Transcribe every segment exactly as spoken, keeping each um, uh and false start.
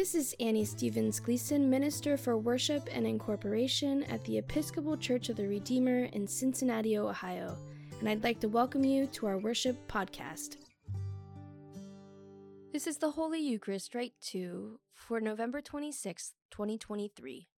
This is Annie Stevens-Gleason, Minister for Worship and Incorporation at the Episcopal Church of the Redeemer in Cincinnati, Ohio, and I'd like to welcome you to our worship podcast. This is the Holy Eucharist Rite two for November twenty-sixth, twenty twenty-three.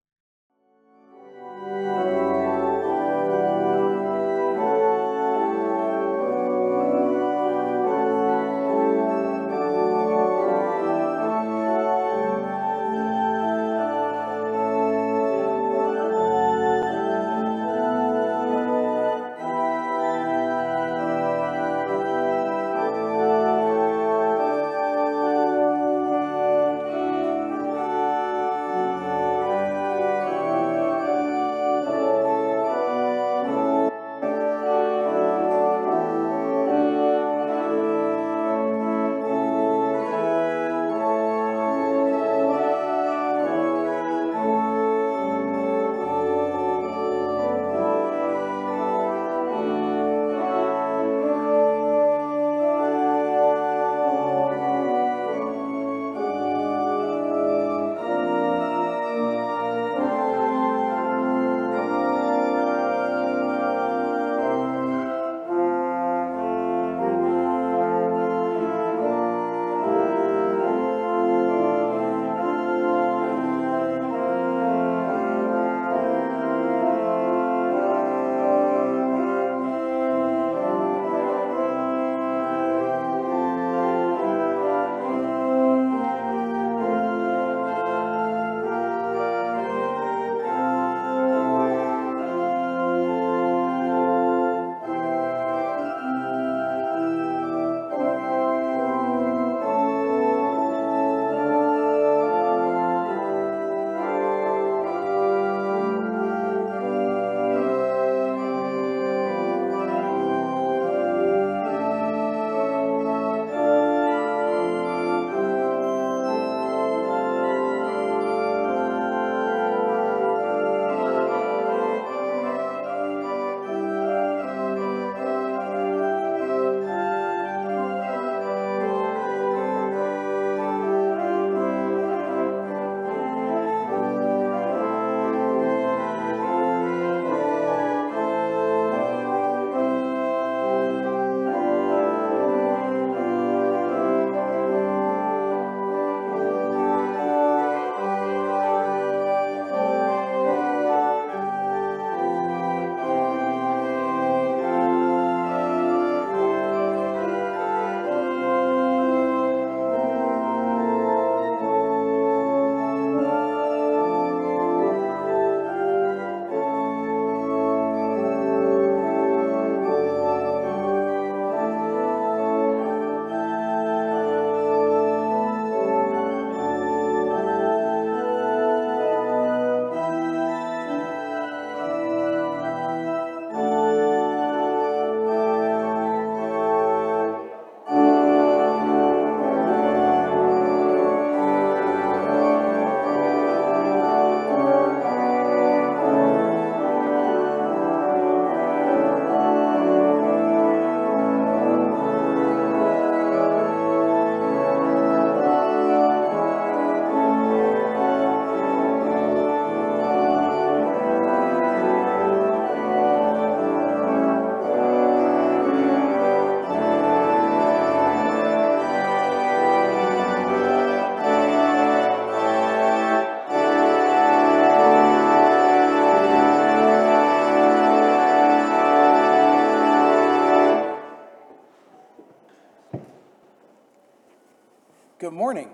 Good morning.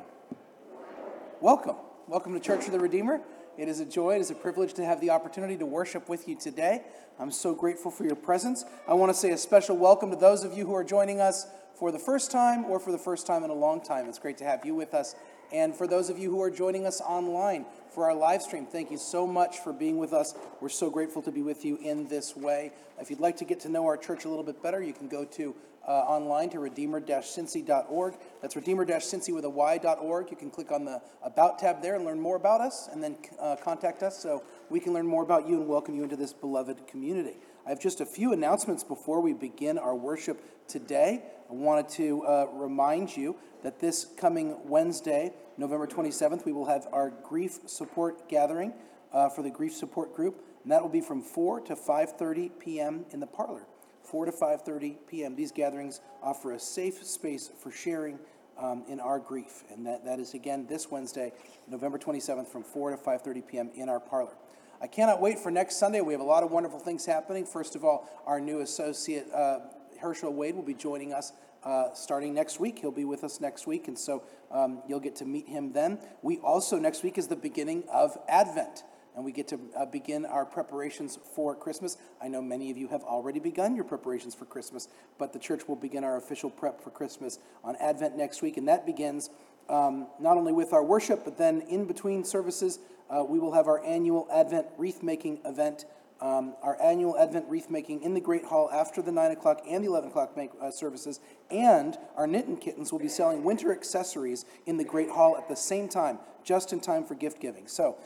Welcome. Welcome to Church of the Redeemer. It is a joy, it is a privilege to have the opportunity to worship with you today. I'm so grateful for your presence. I want to say a special welcome to those of you who are joining us for the first time or for the first time in a long time. It's great to have you with us. And for those of you who are joining us online for our live stream, thank you so much for being with us. We're so grateful to be with you in this way. If you'd like to get to know our church a little bit better, you can go to Uh, online to redeemer dash cincy dot org. That's redeemer dash cincy with a y dot org. You can click on the About tab there and learn more about us, and then uh, contact us so we can learn more about you and welcome you into this beloved community. I have just a few announcements before we begin our worship today. I wanted to uh, remind you that this coming Wednesday, November twenty-seventh, we will have our grief support gathering uh, for the grief support group, and that will be from four to five thirty p.m. in the parlor. four to five thirty p.m. These gatherings offer a safe space for sharing um, in our grief, and that, that is again this Wednesday, November twenty-seventh, from four to five thirty p.m. in our parlor. I cannot wait for next Sunday. We have a lot of wonderful things happening. First of all, our new associate, uh, Herschel Wade, will be joining us uh, starting next week. He'll be with us next week, and so um, you'll get to meet him then. We also, next week is the beginning of Advent, and we get to uh, begin our preparations for Christmas. I know many of you have already begun your preparations for Christmas, but the church will begin our official prep for Christmas on Advent next week, and that begins um, not only with our worship, but then in between services, Uh, we will have our annual Advent wreath-making event, um, our annual Advent wreath-making in the Great Hall after the nine o'clock and the eleven o'clock make, uh, services, and our Knit and Kittens will be selling winter accessories in the Great Hall at the same time, just in time for gift-giving. So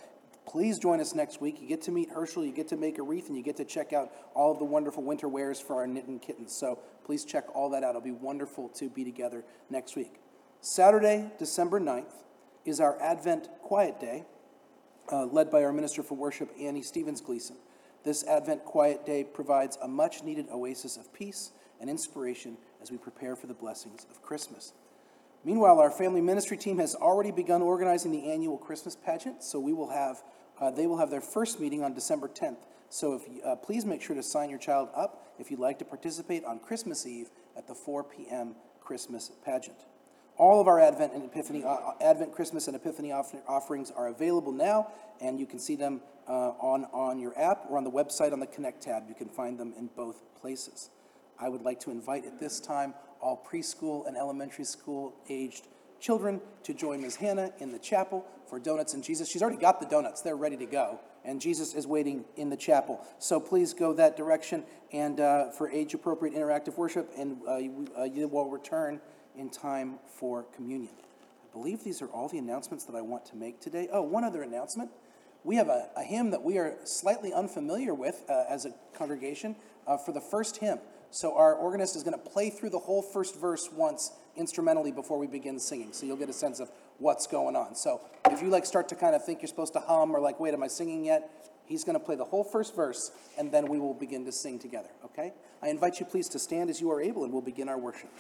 please join us next week. You get to meet Herschel, you get to make a wreath, and you get to check out all of the wonderful winter wares for our Knit and Kittens. So please check all that out. It'll be wonderful to be together next week. Saturday, December ninth, is our Advent Quiet Day, Uh, led by our Minister for Worship, Annie Stevens-Gleason. This Advent Quiet Day provides a much-needed oasis of peace and inspiration as we prepare for the blessings of Christmas. Meanwhile, our family ministry team has already begun organizing the annual Christmas pageant, so we will have, uh, they will have their first meeting on December tenth. So if you, uh, please make sure to sign your child up if you'd like to participate on Christmas Eve at the four p.m. Christmas pageant. All of our Advent and Epiphany, uh, Advent, Christmas, and Epiphany off- offerings are available now, and you can see them uh, on, on your app or on the website on the Connect tab. You can find them in both places. I would like to invite at this time all preschool and elementary school-aged children to join Miz Hannah in the chapel for Donuts and Jesus. She's already got the donuts. They're ready to go, and Jesus is waiting in the chapel. So please go that direction, and uh, for age-appropriate interactive worship, and uh, you, uh, you will return in time for communion. I believe these are all the announcements that I want to make today. Oh, one other announcement. We have a, a hymn that we are slightly unfamiliar with uh, as a congregation uh, for the first hymn. So our organist is going to play through the whole first verse once instrumentally before we begin singing, so you'll get a sense of what's going on. So if you like start to kind of think you're supposed to hum or like, wait, am I singing yet? He's going to play the whole first verse, and then we will begin to sing together, okay? I invite you please to stand as you are able, and we'll begin our worship.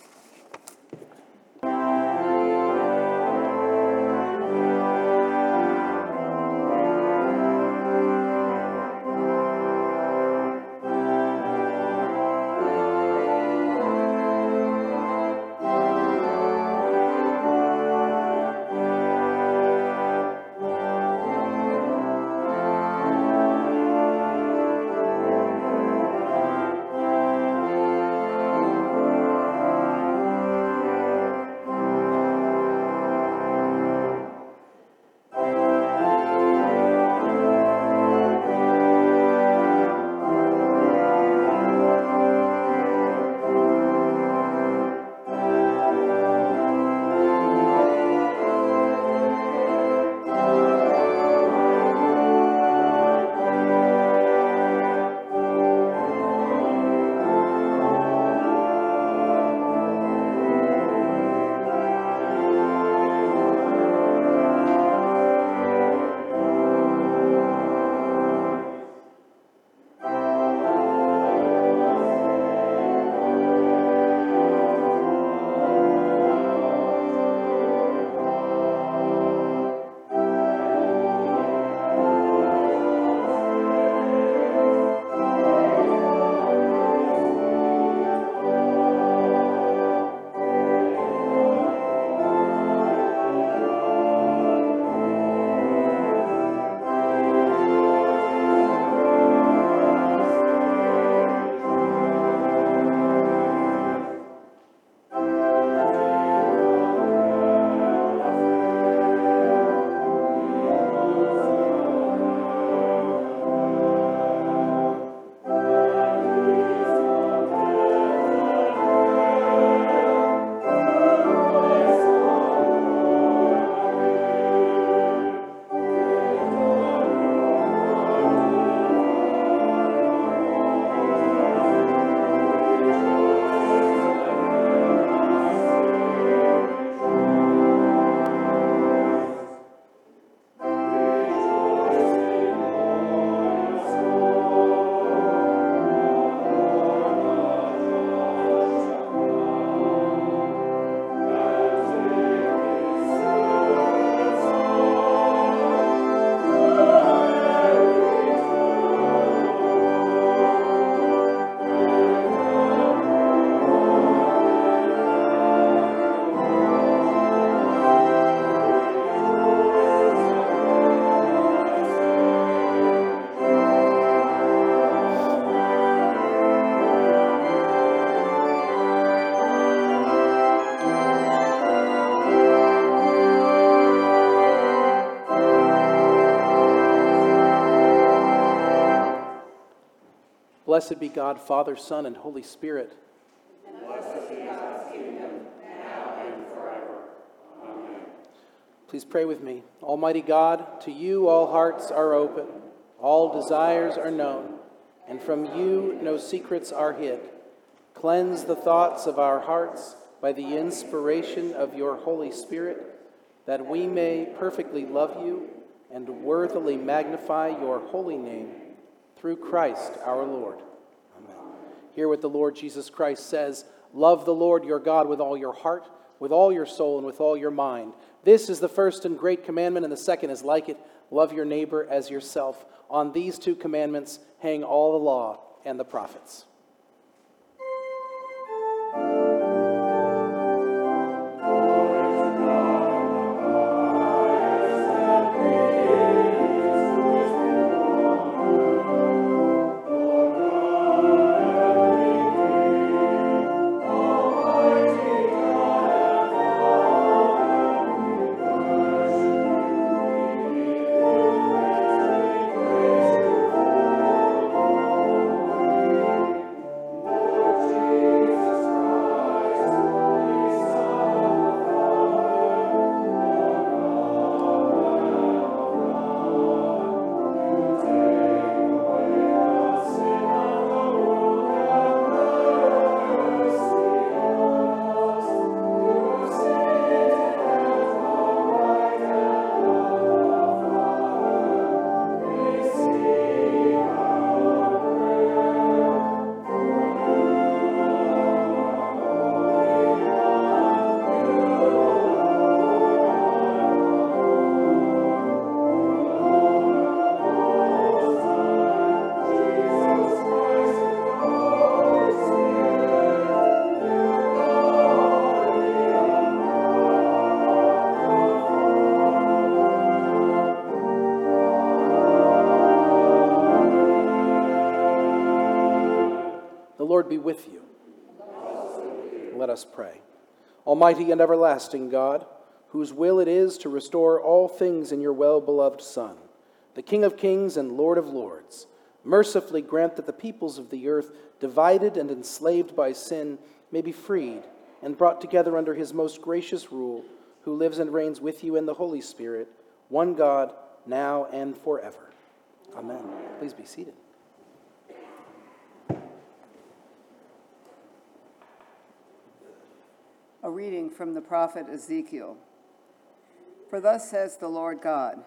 Blessed be God, Father, Son, and Holy Spirit. And blessed be God's kingdom, now and forever. Amen. Please pray with me. Almighty God, to you all hearts are open, all desires are known, and from you no secrets are hid. Cleanse the thoughts of our hearts by the inspiration of your Holy Spirit, that we may perfectly love you and worthily magnify your holy name, through Christ our Lord. Amen. Hear what the Lord Jesus Christ says. Love the Lord your God with all your heart, with all your soul, and with all your mind. This is the first and great commandment, and the second is like it. Love your neighbor as yourself. On these two commandments hang all the law and the prophets. Be with you. Let us pray. Almighty and everlasting God, whose will it is to restore all things in your well-beloved Son, the King of kings and Lord of lords, mercifully grant that the peoples of the earth, divided and enslaved by sin, may be freed and brought together under his most gracious rule, who lives and reigns with you in the Holy Spirit, one God, now and forever. Amen. Please be seated. A reading from the prophet Ezekiel. For thus says the Lord God,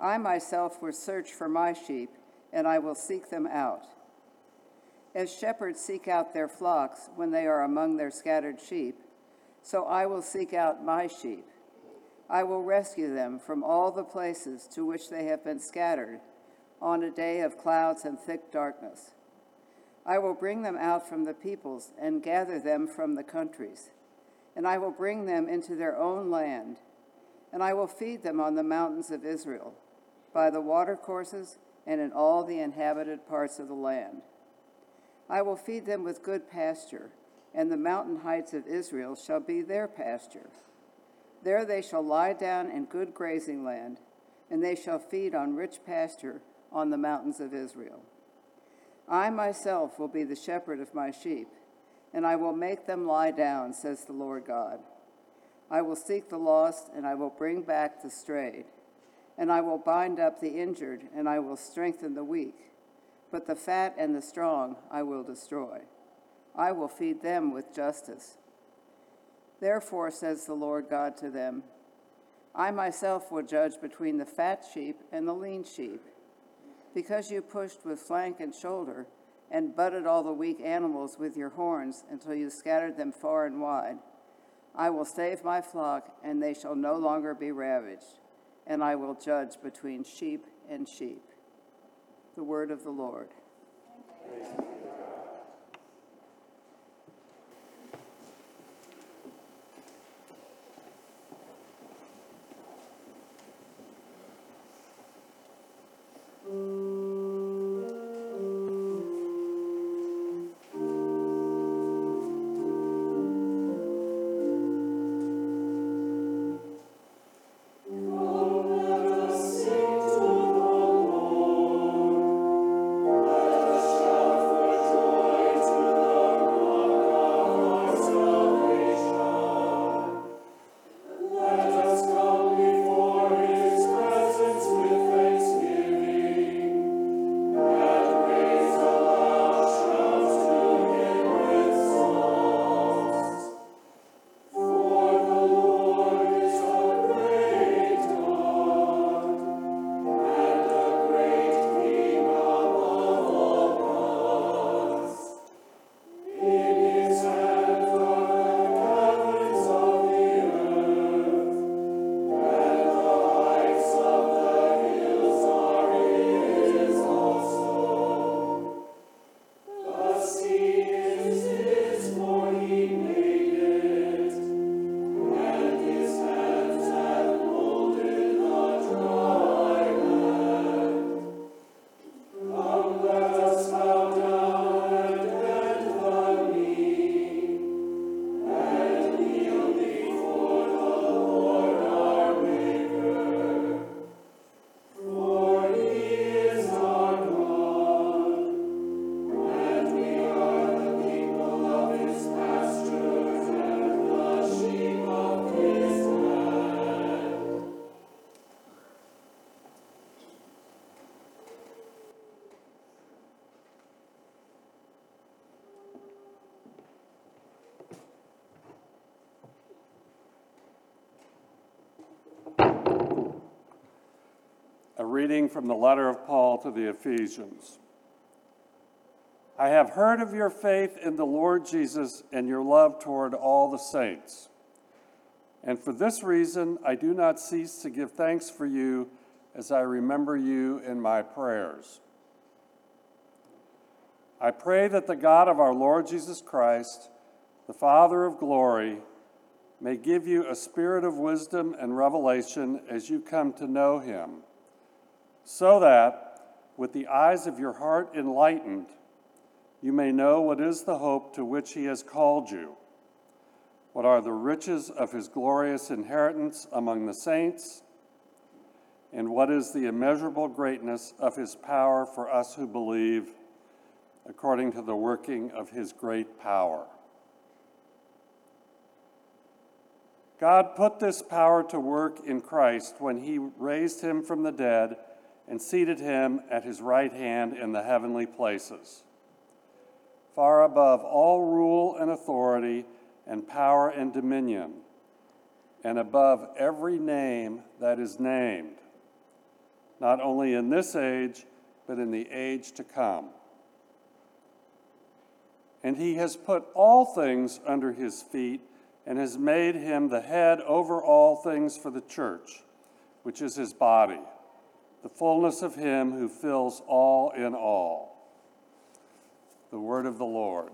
I myself will search for my sheep, and I will seek them out. As shepherds seek out their flocks when they are among their scattered sheep, so I will seek out my sheep. I will rescue them from all the places to which they have been scattered on a day of clouds and thick darkness. I will bring them out from the peoples and gather them from the countries. And I will bring them into their own land, and I will feed them on the mountains of Israel, by the watercourses, and in all the inhabited parts of the land. I will feed them with good pasture, and the mountain heights of Israel shall be their pasture. There they shall lie down in good grazing land, and they shall feed on rich pasture on the mountains of Israel. I myself will be the shepherd of my sheep, and I will make them lie down, says the Lord God. I will seek the lost, and I will bring back the strayed. And I will bind up the injured, and I will strengthen the weak. But the fat and the strong I will destroy. I will feed them with justice. Therefore, says the Lord God to them, I myself will judge between the fat sheep and the lean sheep. Because you pushed with flank and shoulder, and butted all the weak animals with your horns until you scattered them far and wide. I will save my flock, and they shall no longer be ravaged, and I will judge between sheep and sheep. The word of the Lord. reading from the letter of Paul to the Ephesians. I have heard of your faith in the Lord Jesus and your love toward all the saints. And for this reason, I do not cease to give thanks for you as I remember you in my prayers. I pray that the God of our Lord Jesus Christ, the Father of glory, may give you a spirit of wisdom and revelation as you come to know him, so that, with the eyes of your heart enlightened, you may know what is the hope to which he has called you, what are the riches of his glorious inheritance among the saints, and what is the immeasurable greatness of his power for us who believe, according to the working of his great power. God put this power to work in Christ when he raised him from the dead and seated him at his right hand in the heavenly places, far above all rule and authority and power and dominion, and above every name that is named, not only in this age, but in the age to come. And he has put all things under his feet and has made him the head over all things for the church, which is his body, the fullness of him who fills all in all. The word of the Lord.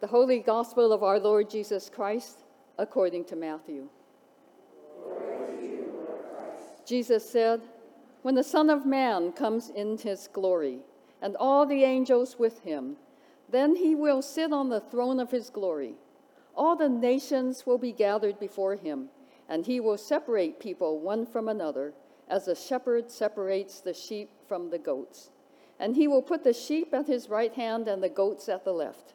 The Holy Gospel of our Lord Jesus Christ, according to Matthew. Glory to you, Lord Christ. Jesus said, "When the Son of Man comes in his glory, and all the angels with him, then he will sit on the throne of his glory. All the nations will be gathered before him, and he will separate people one from another, as a shepherd separates the sheep from the goats. And he will put the sheep at his right hand and the goats at the left.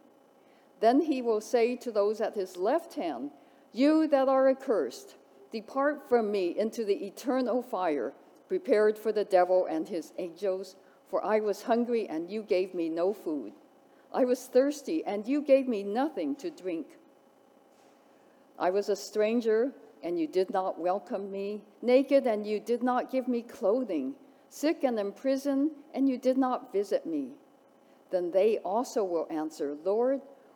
Then he will say to those at his left hand, 'You that are accursed, depart from me into the eternal fire, prepared for the devil and his angels. For I was hungry, and you gave me no food. I was thirsty, and you gave me nothing to drink. I was a stranger, and you did not welcome me, naked, and you did not give me clothing, sick and in prison, and you did not visit me.' Then they also will answer, 'Lord,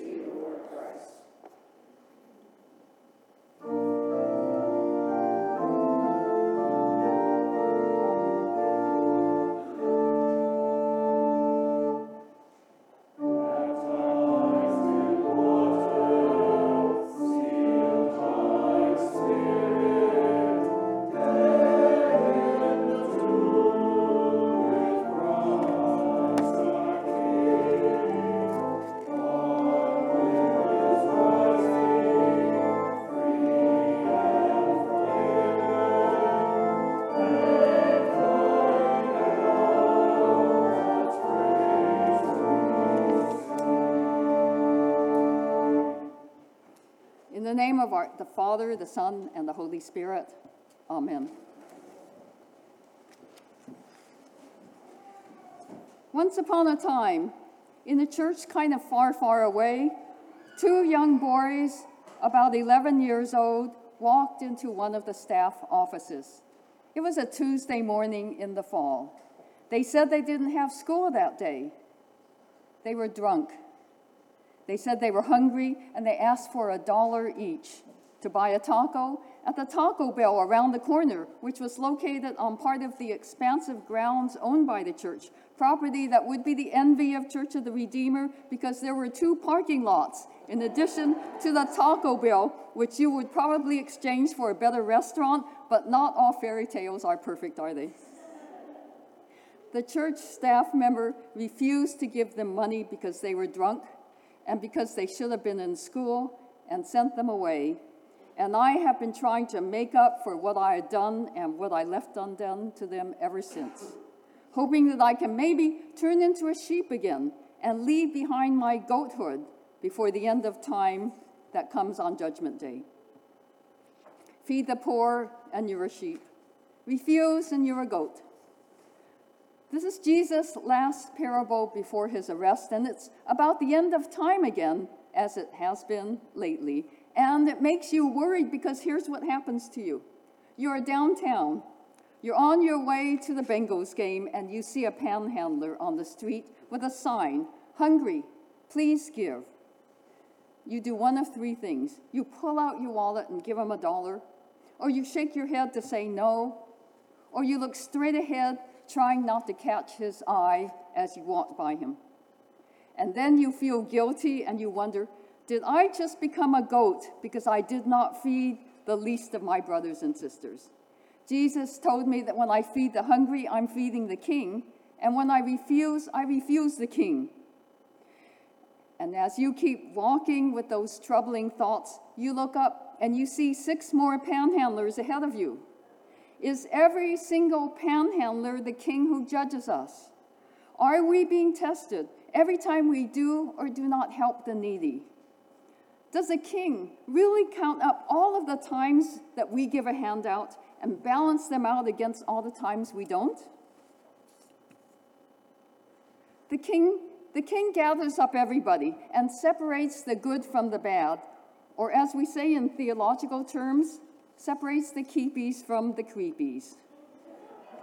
you, Lord Christ. In the name of our, the Father, the Son, and the Holy Spirit. Amen. Once upon a time, in a church kind of far, far away, two young boys, about eleven years old, walked into one of the staff offices. It was a Tuesday morning in the fall. They said they didn't have school that day. They were drunk. They said they were hungry, and they asked for a dollar each to buy a taco at the Taco Bell around the corner, which was located on part of the expansive grounds owned by the church, property that would be the envy of Church of the Redeemer because there were two parking lots in addition to the Taco Bell, which you would probably exchange for a better restaurant, but not all fairy tales are perfect, are they? The church staff member refused to give them money because they were drunk, and because they should have been in school, and sent them away. And I have been trying to make up for what I had done and what I left undone to them ever since, hoping that I can maybe turn into a sheep again and leave behind my goathood before the end of time that comes on Judgment Day. Feed the poor and you're a sheep. Refuse and you're a goat. This is Jesus' last parable before his arrest, and it's about the end of time again, as it has been lately. And it makes you worried because here's what happens to you. You're downtown. You're on your way to the Bengals game, and you see a panhandler on the street with a sign, "Hungry, please give." You do one of three things. You pull out your wallet and give him a dollar, or you shake your head to say no, or you look straight ahead trying not to catch his eye as you walk by him. And then you feel guilty and you wonder, did I just become a goat because I did not feed the least of my brothers and sisters? Jesus told me that when I feed the hungry, I'm feeding the king, and when I refuse, I refuse the king. And as you keep walking with those troubling thoughts, you look up and you see six more panhandlers ahead of you. Is every single panhandler the king who judges us? Are we being tested every time we do or do not help the needy? Does a king really count up all of the times that we give a handout and balance them out against all the times we don't? The king, the king gathers up everybody and separates the good from the bad, or as we say in theological terms, separates the keepies from the creepies,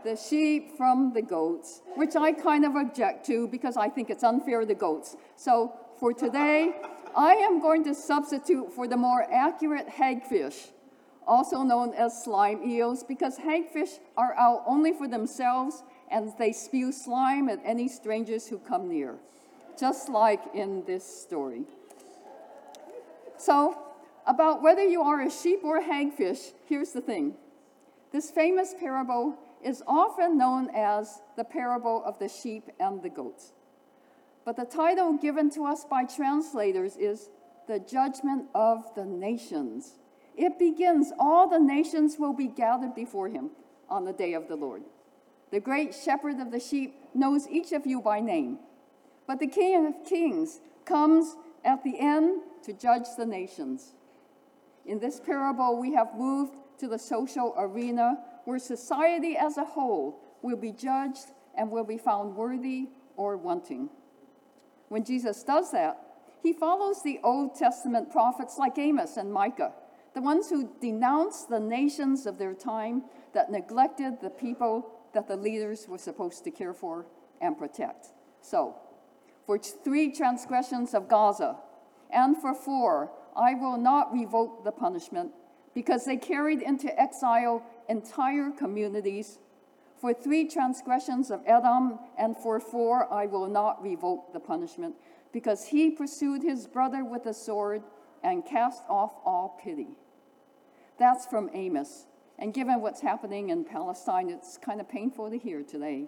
the sheep from the goats, which I kind of object to because I think it's unfair to goats. So for today, I am going to substitute for the more accurate hagfish, also known as slime eels, because hagfish are out only for themselves and they spew slime at any strangers who come near, just like in this story. So, about whether you are a sheep or a hagfish, here's the thing. This famous parable is often known as the parable of the sheep and the goats. But the title given to us by translators is The Judgment of the Nations. It begins, all the nations will be gathered before him on the day of the Lord. The great shepherd of the sheep knows each of you by name. But the King of Kings comes at the end to judge the nations. In this parable, we have moved to the social arena where society as a whole will be judged and will be found worthy or wanting. When Jesus does that, he follows the Old Testament prophets like Amos and Micah, the ones who denounced the nations of their time that neglected the people that the leaders were supposed to care for and protect. So, for three transgressions of Gaza, and for four, I will not revoke the punishment, because they carried into exile entire communities. For three transgressions of Edom, and for four, I will not revoke the punishment, because he pursued his brother with a sword and cast off all pity. That's from Amos. And given what's happening in Palestine, it's kind of painful to hear today.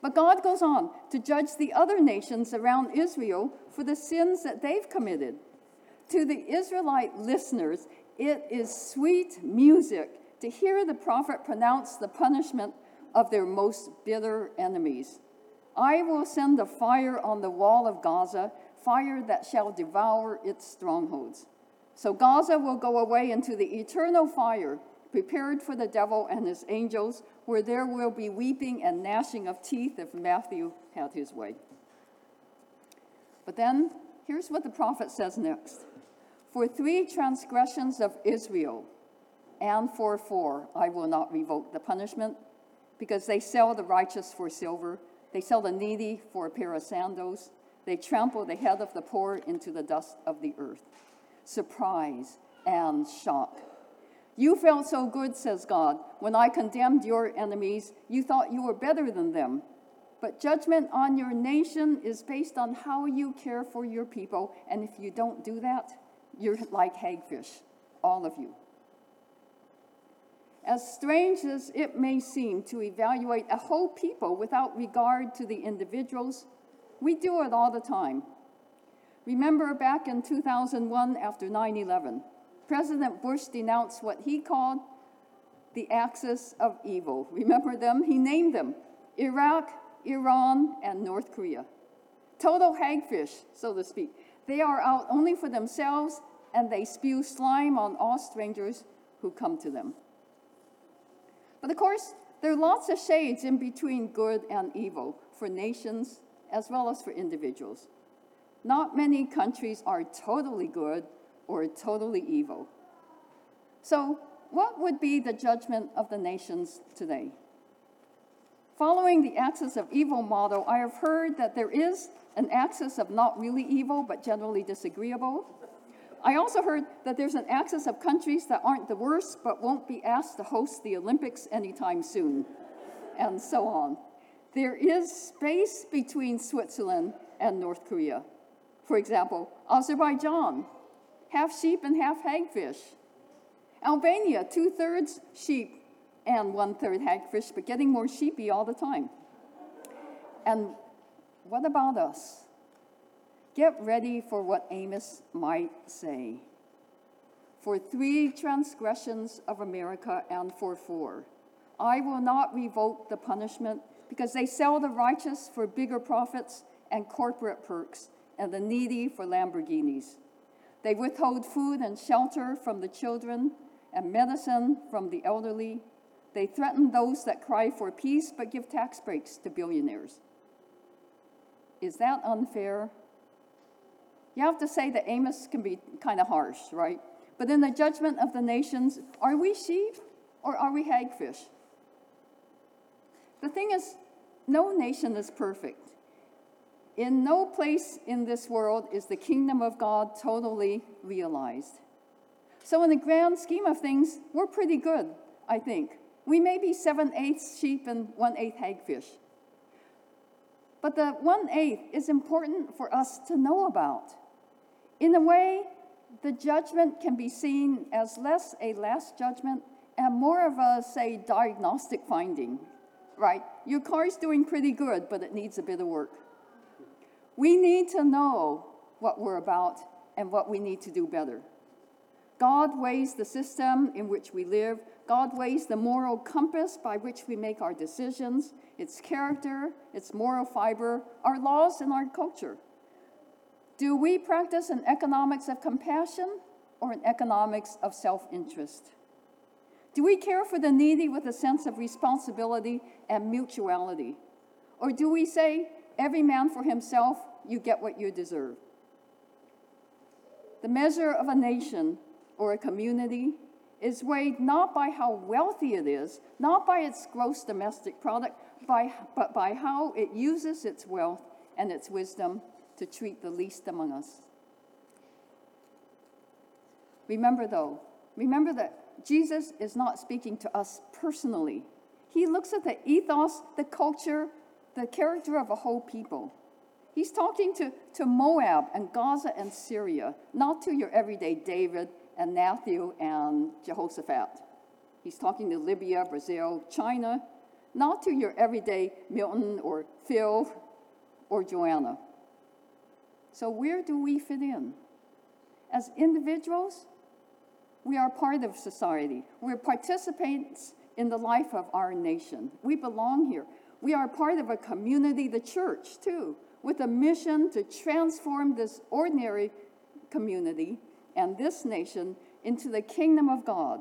But God goes on to judge the other nations around Israel for the sins that they've committed. To the Israelite listeners, it is sweet music to hear the prophet pronounce the punishment of their most bitter enemies. I will send a fire on the wall of Gaza, fire that shall devour its strongholds. So Gaza will go away into the eternal fire, prepared for the devil and his angels, where there will be weeping and gnashing of teeth if Matthew had his way. But then, here's what the prophet says next. For three transgressions of Israel, and for four, I will not revoke the punishment, because they sell the righteous for silver, they sell the needy for a pair of sandals, they trample the head of the poor into the dust of the earth. Surprise and shock. You felt so good, says God, when I condemned your enemies. You thought you were better than them. But judgment on your nation is based on how you care for your people, and if you don't do that, you're like hagfish, all of you. As strange as it may seem to evaluate a whole people without regard to the individuals, we do it all the time. Remember back in two thousand one, after nine eleven, President Bush denounced what he called the axis of evil. Remember them? He named them Iraq, Iran, and North Korea. Total hagfish, so to speak. They are out only for themselves, and they spew slime on all strangers who come to them. But of course, there are lots of shades in between good and evil for nations as well as for individuals. Not many countries are totally good or totally evil. So, what would be the judgment of the nations today? Following the axis of evil model, I have heard that there is an axis of not really evil, but generally disagreeable. I also heard that there's an axis of countries that aren't the worst, but won't be asked to host the Olympics anytime soon, and so on. There is space between Switzerland and North Korea. For example, Azerbaijan, half sheep and half hagfish. Albania, two-thirds sheep and one-third hagfish, but getting more sheepy all the time. And what about us? Get ready for what Amos might say. For three transgressions of America and for four, I will not revoke the punishment, because they sell the righteous for bigger profits and corporate perks, and the needy for Lamborghinis. They withhold food and shelter from the children and medicine from the elderly. They threaten those that cry for peace but give tax breaks to billionaires. Is that unfair? You have to say that Amos can be kind of harsh, right? But in the judgment of the nations, are we sheep or are we hagfish? The thing is, no nation is perfect. In no place in this world is the kingdom of God totally realized. So in the grand scheme of things, we're pretty good, I think. We may be seven-eighths sheep and one-eighth hagfish. But the one-eighth is important for us to know about. In a way, the judgment can be seen as less a last judgment and more of a, say, diagnostic finding, right? Your car's doing pretty good, but it needs a bit of work. We need to know what we're about and what we need to do better. God weighs the system in which we live. God weighs the moral compass by which we make our decisions, its character, its moral fiber, our laws, and our culture. Do we practice an economics of compassion or an economics of self-interest? Do we care for the needy with a sense of responsibility and mutuality? Or do we say, every man for himself, you get what you deserve. The measure of a nation or a community is weighed not by how wealthy it is, not by its gross domestic product, by, but by how it uses its wealth and its wisdom to treat the least among us. Remember, though, remember that Jesus is not speaking to us personally. He looks at the ethos, the culture, the character of a whole people. He's talking to, to Moab and Gaza and Syria, not to your everyday David and Matthew and Jehoshaphat. He's talking to Libya, Brazil, China, not to your everyday Milton or Phil or Joanna. So where do we fit in? As individuals, we are part of society. We're participants in the life of our nation. We belong here. We are part of a community, the church, too, with a mission to transform this ordinary community and this nation into the kingdom of God,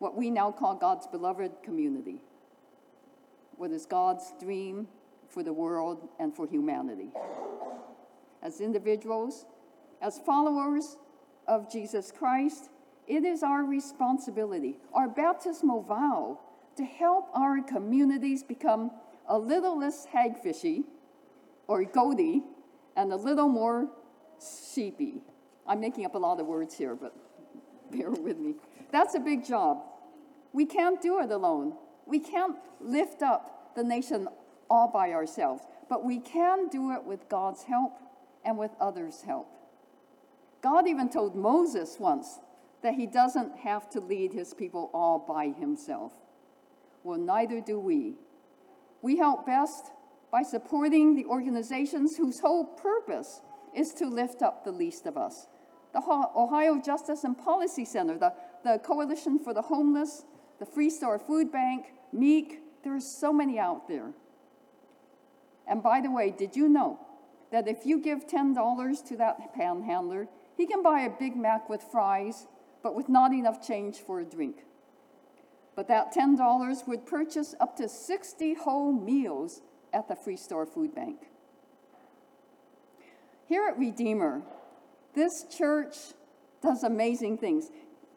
what we now call God's beloved community, what is God's dream for the world and for humanity. As individuals, as followers of Jesus Christ, it is our responsibility, our baptismal vow, to help our communities become a little less hagfishy or goaty and a little more sheepy. I'm making up a lot of words here, but bear with me. That's a big job. We can't do it alone. We can't lift up the nation all by ourselves, but we can do it with God's help and with others' help. God even told Moses once that he doesn't have to lead his people all by himself. Well, neither do we. We help best by supporting the organizations whose whole purpose is to lift up the least of us. The Ohio Justice and Policy Center, the, the Coalition for the Homeless, the Free Store Food Bank, Meek, there are so many out there. And by the way, did you know that if you give ten dollars to that panhandler, he can buy a Big Mac with fries, but with not enough change for a drink? But that ten dollars would purchase up to sixty whole meals at the Free Store Food Bank. Here at Redeemer, this church does amazing things.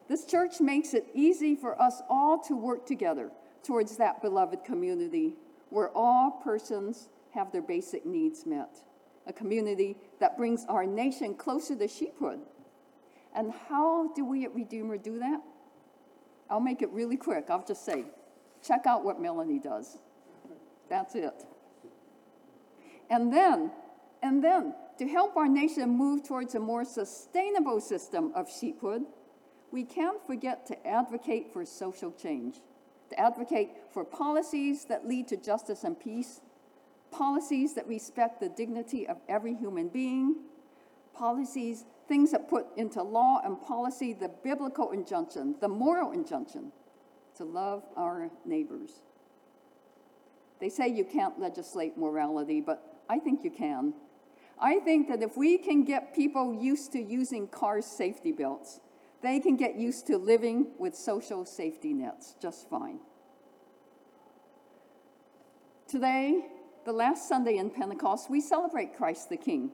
This church makes it easy for us all to work together towards that beloved community where all persons have their basic needs met, a community that brings our nation closer to sheephood. And how do we at Redeemer do that? I'll make it really quick. I'll just say, check out what Melanie does. That's it. And then, and then, to help our nation move towards a more sustainable system of sheephood, we can't forget to advocate for social change, to advocate for policies that lead to justice and peace, policies that respect the dignity of every human being, policies, things that put into law and policy the biblical injunction, the moral injunction, to love our neighbors. They say you can't legislate morality, but I think you can. I think that if we can get people used to using car safety belts, they can get used to living with social safety nets just fine. Today, the last Sunday in Pentecost, we celebrate Christ the King.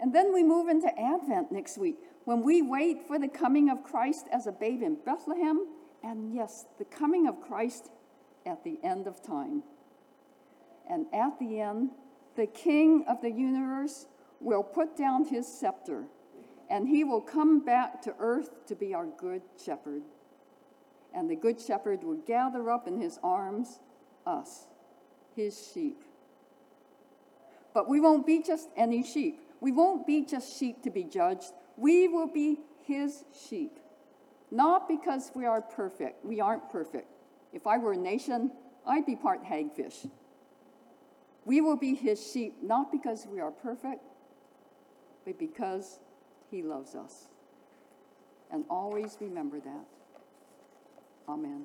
And then we move into Advent next week, when we wait for the coming of Christ as a babe in Bethlehem, and yes, the coming of Christ at the end of time. And at the end, the King of the universe will put down his scepter, and he will come back to earth to be our good shepherd. And the good shepherd will gather up in his arms us, his sheep. But we won't be just any sheep. We won't be just sheep to be judged. We will be his sheep. Not because we are perfect. We aren't perfect. If I were a nation, I'd be part hagfish. We will be his sheep, not because we are perfect, but because he loves us. And always remember that. Amen.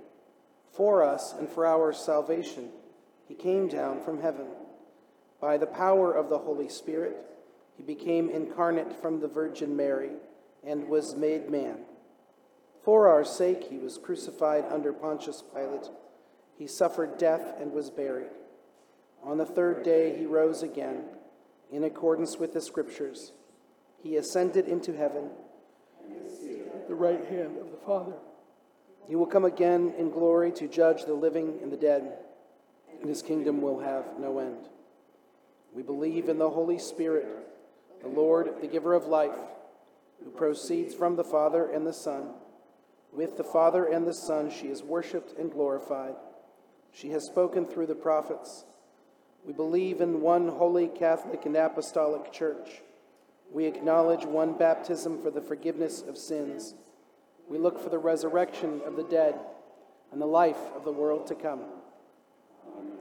For us and for our salvation, he came down from heaven. By the power of the Holy Spirit, he became incarnate from the Virgin Mary and was made man. For our sake, he was crucified under Pontius Pilate. He suffered death and was buried. On the third day, he rose again, in accordance with the Scriptures. He ascended into heaven, at the right hand of the Father. He will come again in glory to judge the living and the dead, and his kingdom will have no end. We believe in the Holy Spirit, the Lord, the giver of life, who proceeds from the Father and the Son. With the Father and the Son, she is worshipped and glorified. She has spoken through the prophets. We believe in one holy Catholic and Apostolic Church. We acknowledge one baptism for the forgiveness of sins. We look for the resurrection of the dead and the life of the world to come. Amen.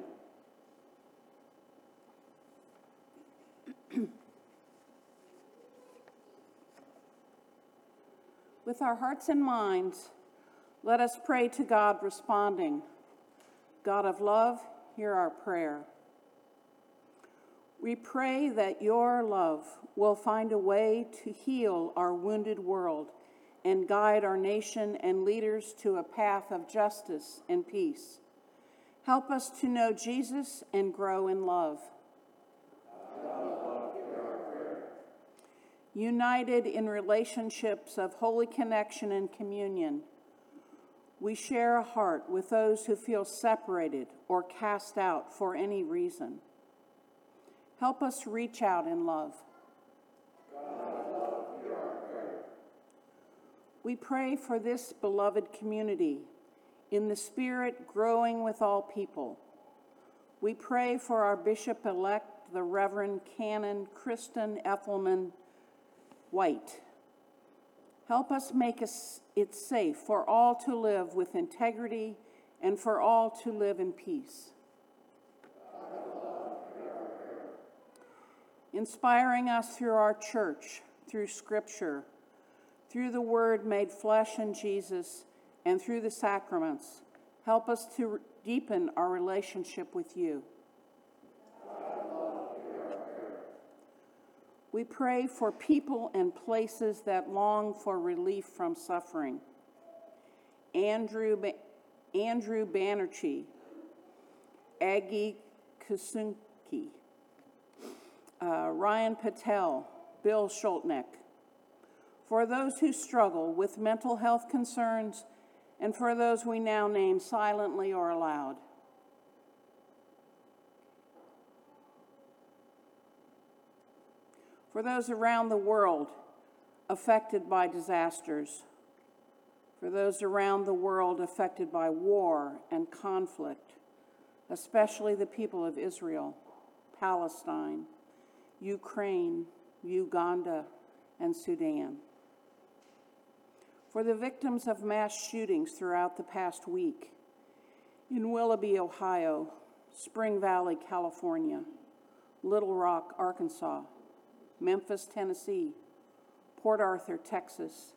With our hearts and minds, let us pray to God, responding, God of love, hear our prayer. We pray that your love will find a way to heal our wounded world and guide our nation and leaders to a path of justice and peace. Help us to know Jesus and grow in love. United in relationships of holy connection and communion, we share a heart with those who feel separated or cast out for any reason. Help us reach out in love. God, love we pray for this beloved community, in the Spirit growing with all people. We pray for our Bishop-elect, the Reverend Canon Kristen Ethelman White. Help us make it safe for all to live with integrity and for all to live in peace. Inspiring us through our church, through Scripture, through the Word made flesh in Jesus, and through the sacraments, help us to re- deepen our relationship with you. We pray for people and places that long for relief from suffering. Andrew, ba- Andrew Banerjee, Aggie Kusunki, Uh, Ryan Patel, Bill Schultnick, for those who struggle with mental health concerns, and for those we now name silently or aloud. For those around the world affected by disasters, for those around the world affected by war and conflict, especially the people of Israel, Palestine, Ukraine, Uganda, and Sudan. For the victims of mass shootings throughout the past week in Willoughby, Ohio, Spring Valley, California, Little Rock, Arkansas, Memphis, Tennessee, Port Arthur, Texas,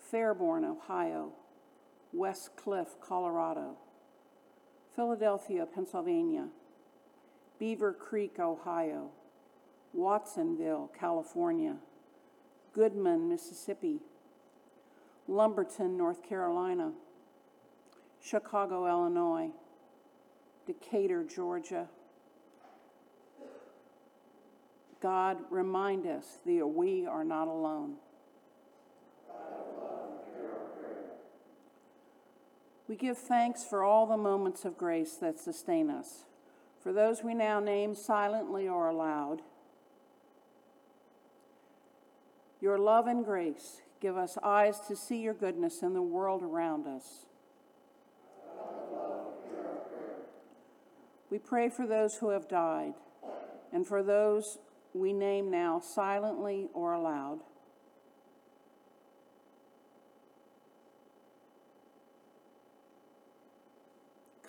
Fairborn, Ohio, West Cliff, Colorado, Philadelphia, Pennsylvania, Beaver Creek, Ohio, Watsonville, California, Goodman, Mississippi, Lumberton, North Carolina, Chicago, Illinois, Decatur, Georgia. God, remind us that we are not alone. We give thanks for all the moments of grace that sustain us, for those we now name silently or aloud. Your love and grace give us eyes to see your goodness in the world around us. We pray for those who have died and for those we name now silently or aloud.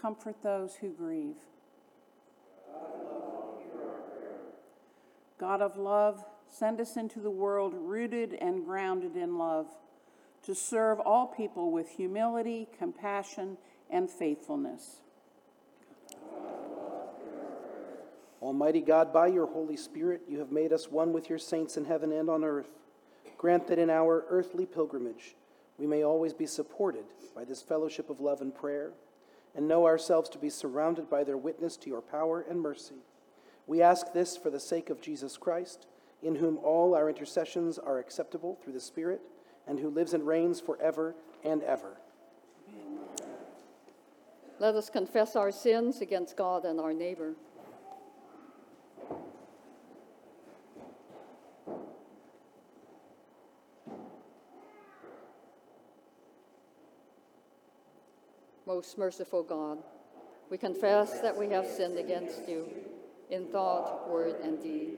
Comfort those who grieve. God of love, send us into the world rooted and grounded in love, to serve all people with humility, compassion, and faithfulness. Almighty God, by your Holy Spirit, you have made us one with your saints in heaven and on earth. Grant that in our earthly pilgrimage, we may always be supported by this fellowship of love and prayer, and know ourselves to be surrounded by their witness to your power and mercy. We ask this for the sake of Jesus Christ, in whom all our intercessions are acceptable through the Spirit, and who lives and reigns forever and ever. Let us confess our sins against God and our neighbor. Most merciful God, we confess that we have sinned against you in thought, word, and deed,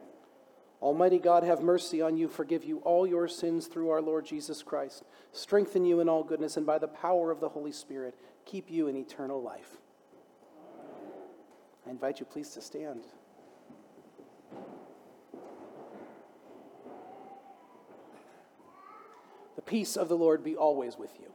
Almighty God, have mercy on you, forgive you all your sins through our Lord Jesus Christ, strengthen you in all goodness, and by the power of the Holy Spirit, keep you in eternal life. Amen. I invite you, please, to stand. The peace of the Lord be always with you.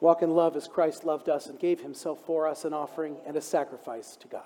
Walk in love as Christ loved us and gave himself for us, an offering and a sacrifice to God.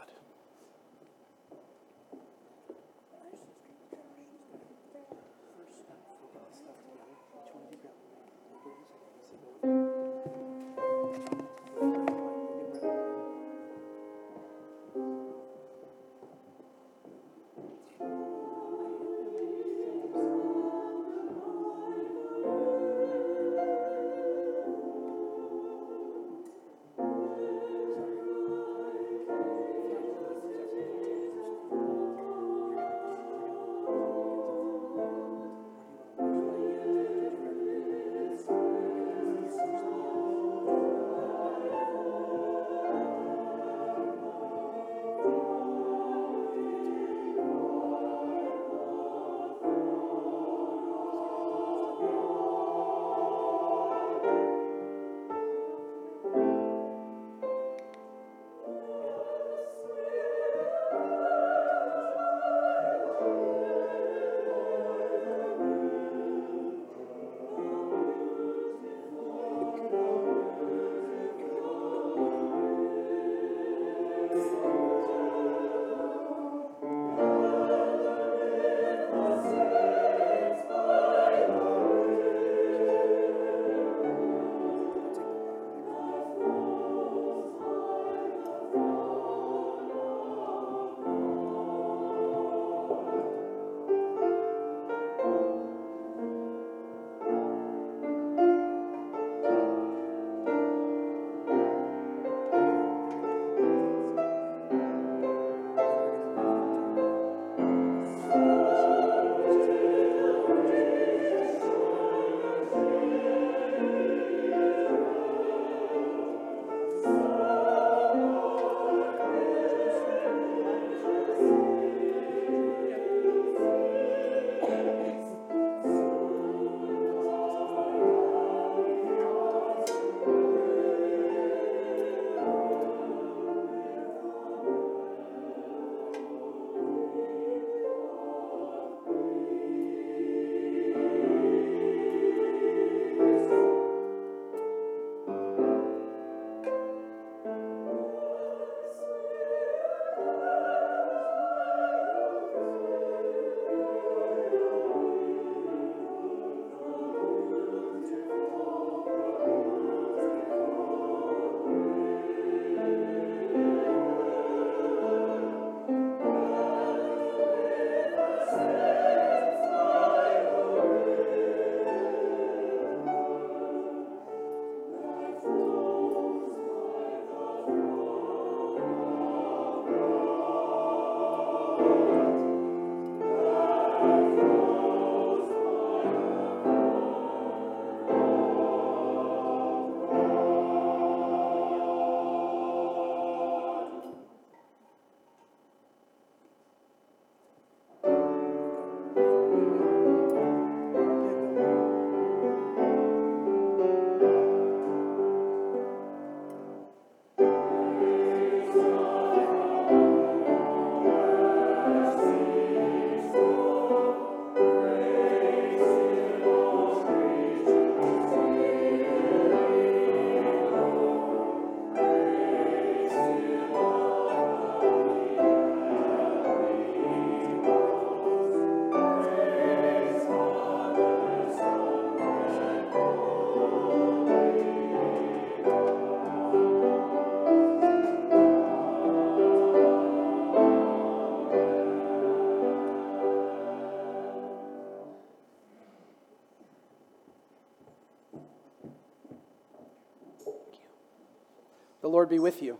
Lord be with you.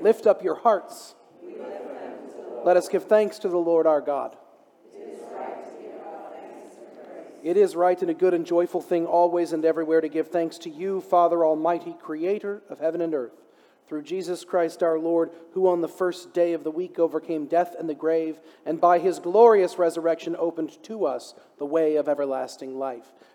Lift up your hearts. Let us give thanks to the Lord our God. It is right and a good and joyful thing always and everywhere to give thanks to you, Father Almighty, Creator of heaven and earth, through Jesus Christ our Lord, who on the first day of the week overcame death and the grave, and by his glorious resurrection opened to us the way of everlasting life.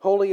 Holy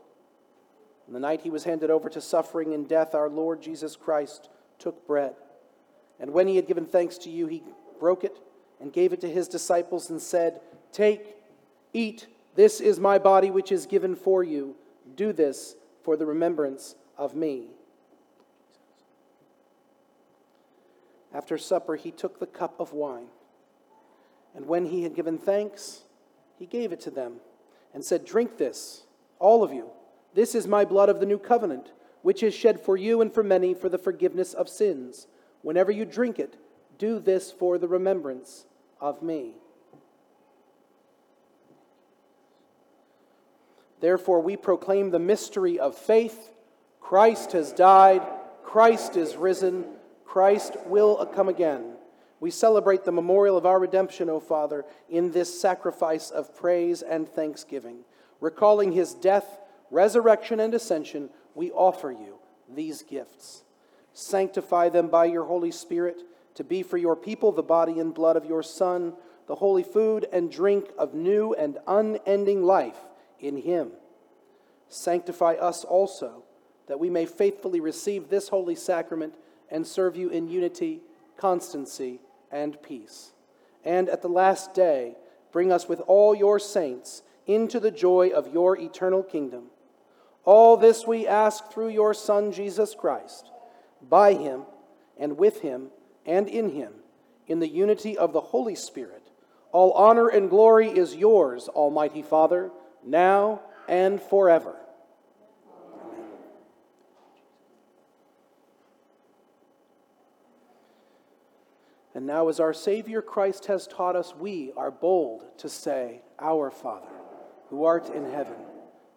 On the night he was handed over to suffering and death, our Lord Jesus Christ took bread. And when he had given thanks to you, he broke it and gave it to his disciples and said, "Take, eat, this is my body which is given for you. Do this for the remembrance of me." After supper, he took the cup of wine. And when he had given thanks, he gave it to them and said, "Drink this, all of you. This is my blood of the new covenant, which is shed for you and for many for the forgiveness of sins. Whenever you drink it, do this for the remembrance of me." Therefore, we proclaim the mystery of faith. Christ has died. Christ is risen. Christ will come again. We celebrate the memorial of our redemption, O Father, in this sacrifice of praise and thanksgiving. Recalling his death, resurrection, and ascension, we offer you these gifts. Sanctify them by your Holy Spirit to be for your people the body and blood of your Son, the holy food and drink of new and unending life in him. Sanctify us also, that we may faithfully receive this holy sacrament and serve you in unity, constancy, and peace. And at the last day, bring us with all your saints into the joy of your eternal kingdom. All this we ask through your Son, Jesus Christ, by him, and with him, and in him, in the unity of the Holy Spirit. All honor and glory is yours, Almighty Father, now and forever. Amen. And now, as our Savior Christ has taught us, we are bold to say, "Our Father, who art in heaven,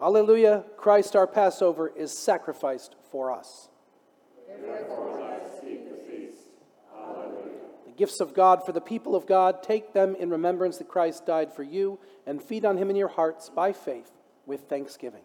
Alleluia, Christ our Passover is sacrificed for us. The gifts of God for the people of God, take them in remembrance that Christ died for you, and feed on him in your hearts by faith with thanksgiving.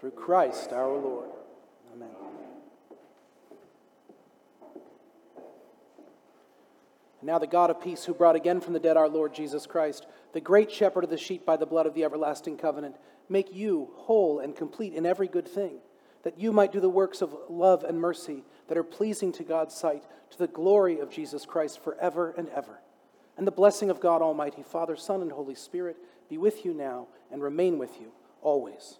through Christ our Lord. Amen. And now the God of peace, who brought again from the dead our Lord Jesus Christ, the great shepherd of the sheep by the blood of the everlasting covenant, make you whole and complete in every good thing, that you might do the works of love and mercy that are pleasing to God's sight, to the glory of Jesus Christ forever and ever. And the blessing of God Almighty, Father, Son, and Holy Spirit, be with you now and remain with you always.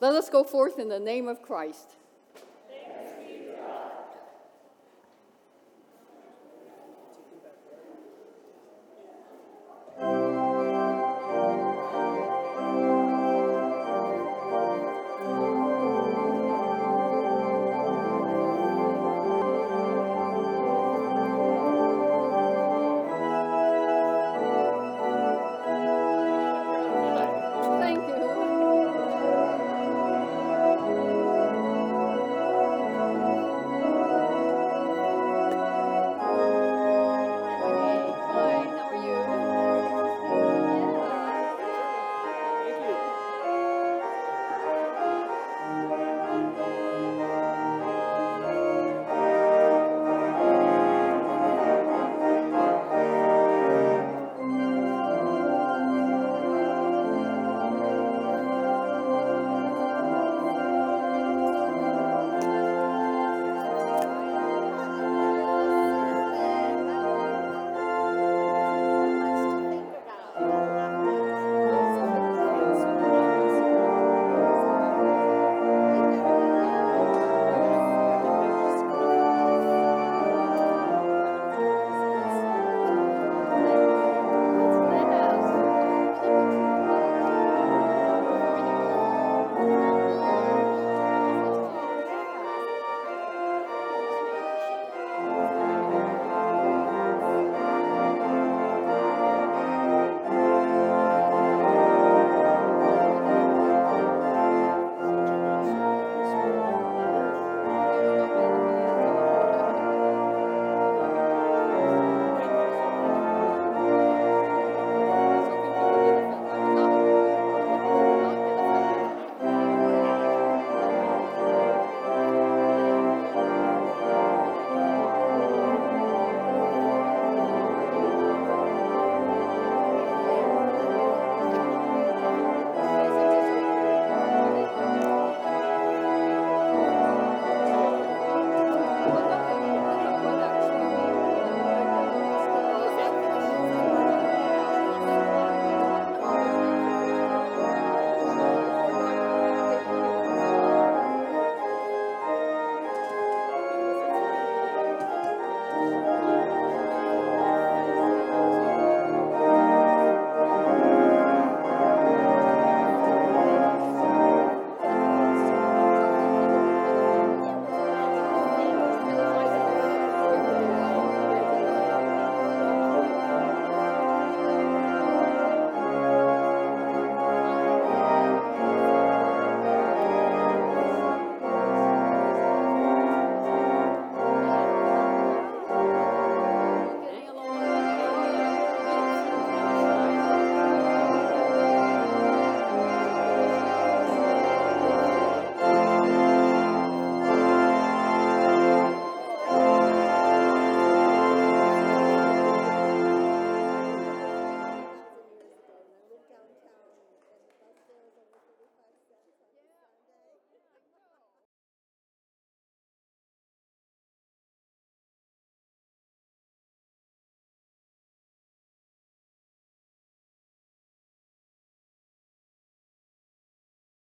Let us go forth in the name of Christ.